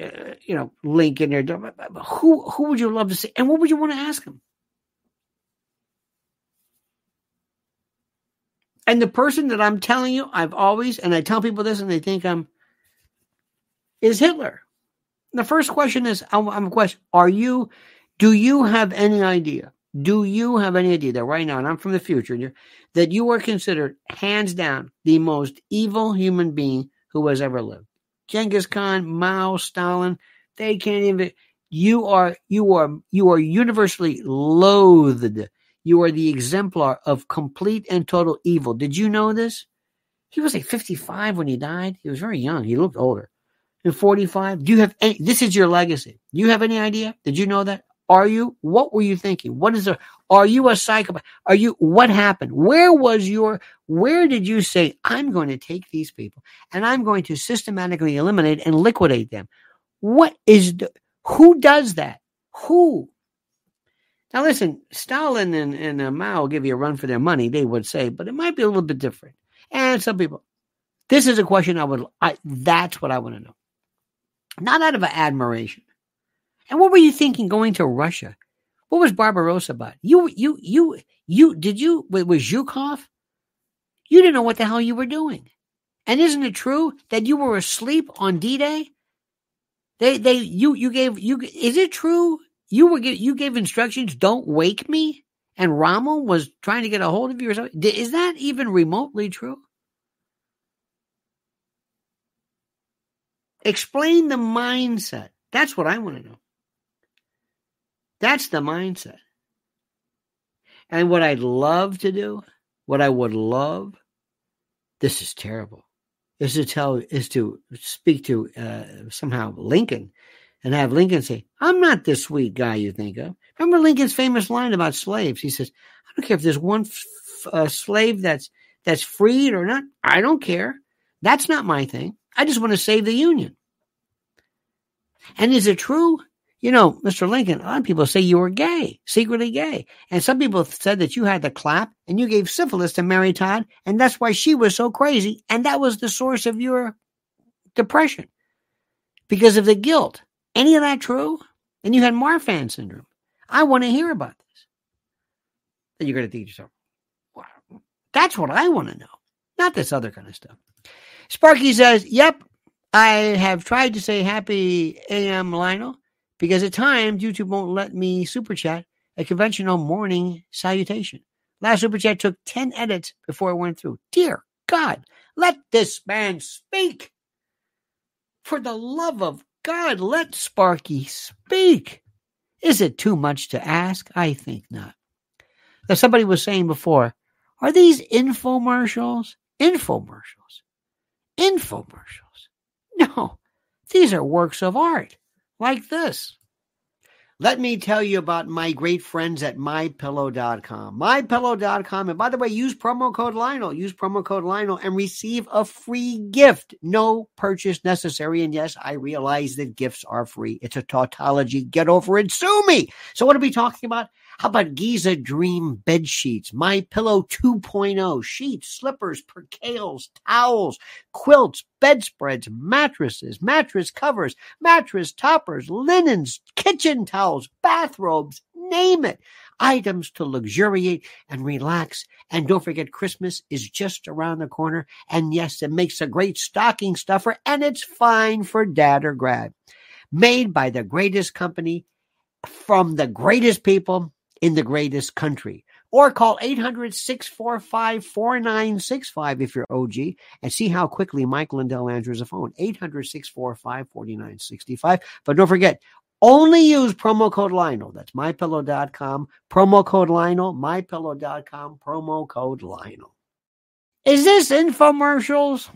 link in there. Who would you love to see? And what would you want to ask him? And the person that I'm telling you, I've always, and I tell people this and they think is Hitler. And the first question is, do you have any idea? That right now, and I'm from the future, that you are considered hands down the most evil human being who has ever lived? Genghis Khan, Mao, Stalin, they can't even, you are universally loathed. You are the exemplar of complete and total evil. Did you know this? He was like 55 when he died. He was very young. He looked older. And 45. Do you have any? This is your legacy. Do you have any idea? Did you know that? Are you? What were you thinking? Are you a psychopath? Are you? What happened? Where did you say, I'm going to take these people and I'm going to systematically eliminate and liquidate them? Who does that? Who? Now, listen, Stalin and Mao give you a run for their money, they would say, but it might be a little bit different. And some people, this is a question that's what I want to know. Not out of admiration. And what were you thinking going to Russia? What was Barbarossa about? Was Zhukov? You didn't know what the hell you were doing. And isn't it true that you were asleep on D-Day? Is it true? You gave instructions, don't wake me, and Rommel was trying to get a hold of you or something. Is that even remotely true? Explain the mindset. That's what I want to know. That's the mindset. And what I'd love to do, this is terrible, is to speak to somehow Lincoln. And have Lincoln say, I'm not this sweet guy you think of. Remember Lincoln's famous line about slaves? He says, I don't care if there's one slave that's freed or not. I don't care. That's not my thing. I just want to save the Union. And is it true? Mr. Lincoln, a lot of people say you were gay, secretly gay. And some people said that you had the clap and you gave syphilis to Mary Todd. And that's why she was so crazy. And that was the source of your depression because of the guilt. Any of that true? And you had Marfan syndrome. I want to hear about this. And you're going to think to yourself, wow, that's what I want to know. Not this other kind of stuff. Sparky says, yep, I have tried to say happy AM Lionel because at times YouTube won't let me super chat a conventional morning salutation. Last super chat took 10 edits before it went through. Dear God, let this man speak. For the love of God, let Sparky speak. Is it too much to ask? I think not. Now, somebody was saying before, are these infomercials? No, these are works of art like this. Let me tell you about my great friends at MyPillow.com. MyPillow.com. And by the way, use promo code Lionel. Use promo code Lionel and receive a free gift. No purchase necessary. And yes, I realize that gifts are free. It's a tautology. Get over it. Sue me. So what are we talking about? How about Giza Dream bed sheets? MyPillow 2.0. Sheets, slippers, percales, towels, quilts, bedspreads, mattresses, mattress covers, mattress toppers, linens, kitchen towels, bathrobes, name it. Items to luxuriate and relax. And don't forget, Christmas is just around the corner. And yes, it makes a great stocking stuffer, and it's fine for dad or grad. Made by the greatest company, from the greatest people, in the greatest country. Or call 800-645-4965 if you're OG, and see how quickly Mike Lindell answers the phone. 800-645-4965. But don't forget, only use promo code Lionel. That's MyPillow.com. Promo code Lionel. MyPillow.com. Promo code Lionel. Is this infomercials?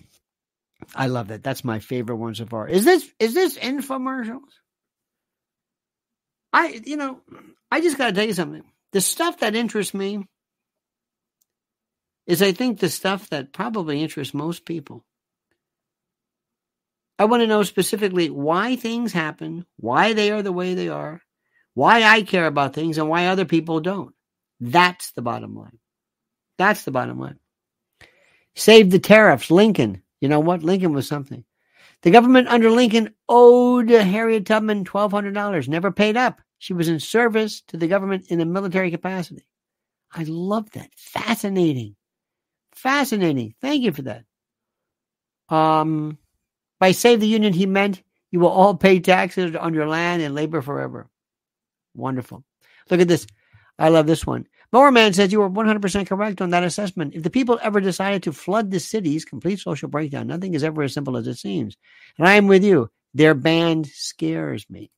I love that. That's my favorite one so far. Is this infomercials? I just got to tell you something. The stuff that interests me is, I think, the stuff that probably interests most people. I want to know specifically why things happen, why they are the way they are, why I care about things, and why other people don't. That's the bottom line. That's the bottom line. Save the tariffs, Lincoln. You know what? Lincoln was something. The government under Lincoln owed Harriet Tubman $1,200, never paid up. She was in service to the government in a military capacity. I love that. Fascinating. Fascinating. Thank you for that. By Save the Union, he meant you will all pay taxes on your land and labor forever. Wonderful. Look at this. I love this one. Mowerman says you were 100% correct on that assessment. If the people ever decided to flood the cities, complete social breakdown. Nothing is ever as simple as it seems. And I am with you. Their band scares me.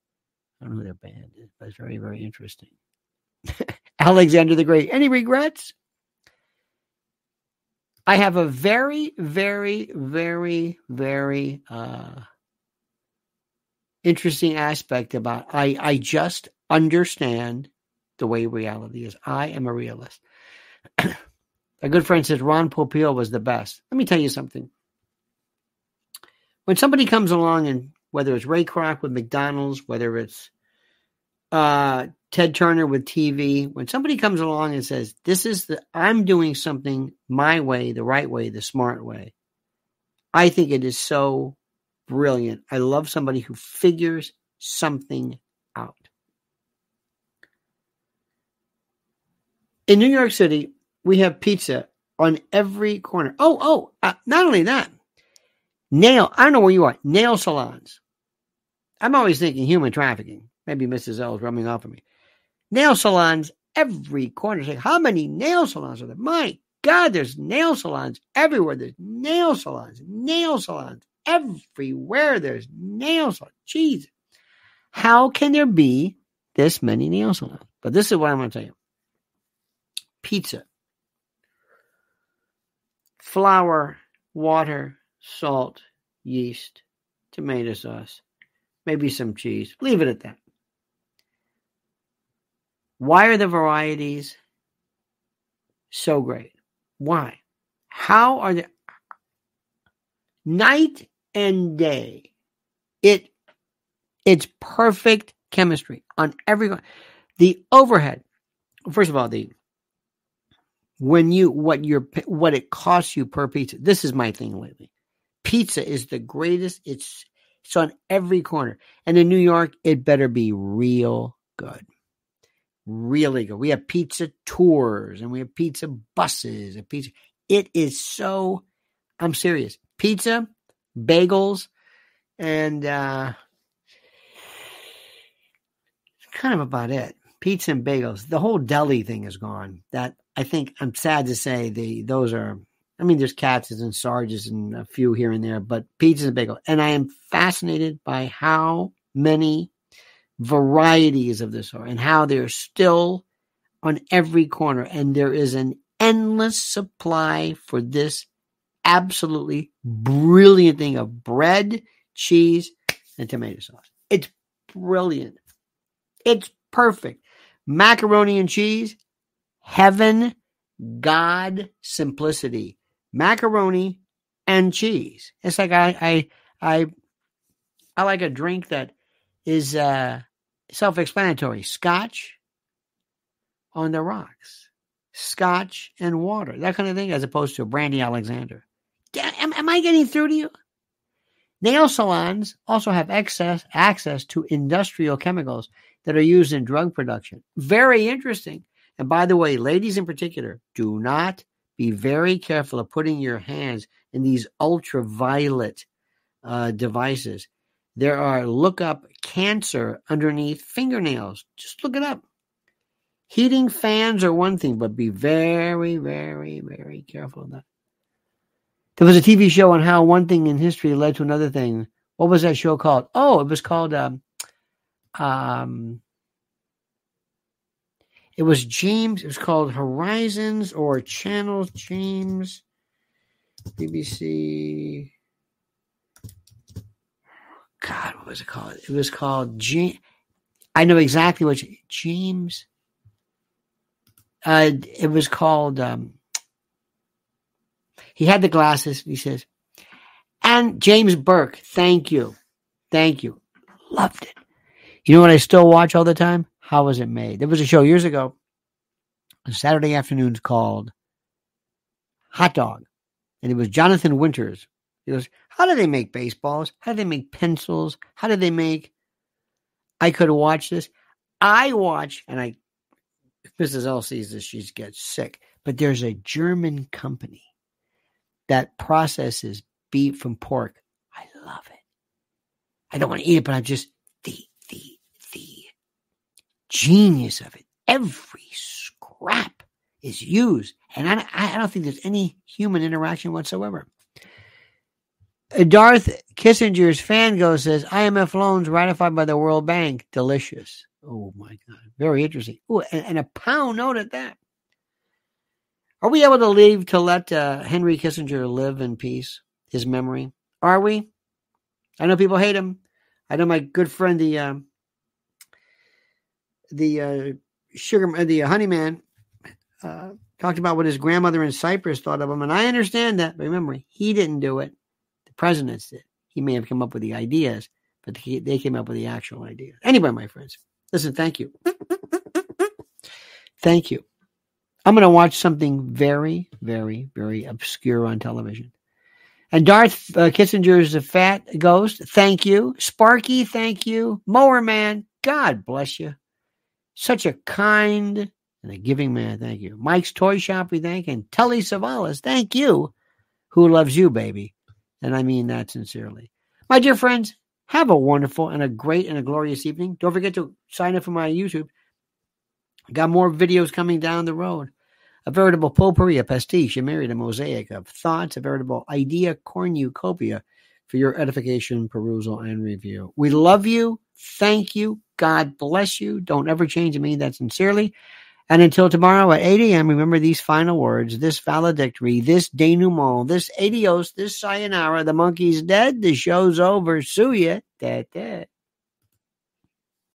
I don't know who their band is, but it's very, very interesting. Alexander the Great. Any regrets? I have a very, very, very, very interesting aspect about I just understand the way reality is. I am a realist. A good friend says Ron Popeil was the best. Let me tell you something. When somebody comes along, and whether it's Ray Kroc with McDonald's, whether it's Ted Turner with TV, when somebody comes along and says, I'm doing something my way, the right way, the smart way, I think it is so brilliant. I love somebody who figures something out. In New York City, we have pizza on every corner. Not only that, I don't know where you are, nail salons. I'm always thinking human trafficking. Maybe Mrs. L is rubbing off on me. Nail salons, every corner. Like, how many nail salons are there? My God, there's nail salons everywhere. There's nail salons everywhere. There's nail salons. Jeez. How can there be this many nail salons? But this is what I'm going to tell you. Pizza, flour, water, salt, yeast, tomato sauce, maybe some cheese. Leave it at that. Why are the varieties so great? Why? How are they? Night and day. It's perfect chemistry on every. The overhead. First of all, what it costs you per pizza. This is my thing lately. Pizza is the greatest. It's on every corner. And in New York, it better be real good. Really good. We have pizza tours and we have pizza buses and pizza. It is so, I'm serious. Pizza, bagels, and kind of about it. Pizza and bagels. The whole deli thing is gone. That, I think, I'm sad to say, there's Katz's and Sarge's and a few here and there, but pizza and bagel. And I am fascinated by how many varieties of this are and how they're still on every corner. And there is an endless supply for this absolutely brilliant thing of bread, cheese, and tomato sauce. It's brilliant. It's perfect. Macaroni and cheese, heaven, God, simplicity. Macaroni and cheese. It's like I like a drink that is self-explanatory. Scotch on the rocks. Scotch and water. That kind of thing, as opposed to Brandy Alexander. Am I getting through to you? Nail salons also have access to industrial chemicals that are used in drug production. Very interesting. And by the way, ladies in particular, do not be very careful of putting your hands in these ultraviolet devices. There are, look up cancer underneath fingernails. Just look it up. Heating fans are one thing, but be very, very, very careful of that. There was a TV show on how one thing in history led to another thing. What was that show called? Oh, it was called, it was called Horizons or Channels, James, BBC. God, what was it called? It was called James. I know exactly what James. It was called, he had the glasses. He says, and James Burke, thank you. Thank you. Loved it. You know what I still watch all the time? How Was It Made? There was a show years ago, Saturday afternoons, called Hot Dog. And it was Jonathan Winters. He goes, how do they make baseballs? How do they make pencils? How do they make... I could watch this. I watch, and I... If Mrs. L sees this, she gets sick. But there's a German company that processes beef from pork. I love it. I don't want to eat it, but I'm just... The genius of it. Every scrap is used. And I don't think there's any human interaction whatsoever. Darth Kissinger's fangirl says, IMF loans ratified by the World Bank. Delicious. Oh, my God. Very interesting. Ooh, and a pound note at that. Are we able to leave to let Henry Kissinger live in peace? His memory? Are we? I know people hate him. I know my good friend, honey man, talked about what his grandmother in Cyprus thought of him, and I understand that. But remember, he didn't do it; the presidents did. He may have come up with the ideas, but they came up with the actual ideas. Anyway, my friends, listen. Thank you, thank you. I'm going to watch something very, very, very obscure on television. And Darth Kissinger is a fat ghost. Thank you. Sparky, thank you. Mower Man, God bless you. Such a kind and a giving man. Thank you. Mike's Toy Shop, we thank. And Telly Savalas, thank you. Who loves you, baby? And I mean that sincerely. My dear friends, have a wonderful and a great and a glorious evening. Don't forget to sign up for my YouTube. Got more videos coming down the road. A veritable potpourri, a pastiche, a myriad, a mosaic of thoughts, a veritable idea cornucopia for your edification, perusal, and review. We love you. Thank you. God bless you. Don't ever change. I mean that sincerely. And until tomorrow at 8 a.m., remember these final words, this valedictory, this denouement, this adios, this sayonara. The monkey's dead. The show's over. Sue ya. That.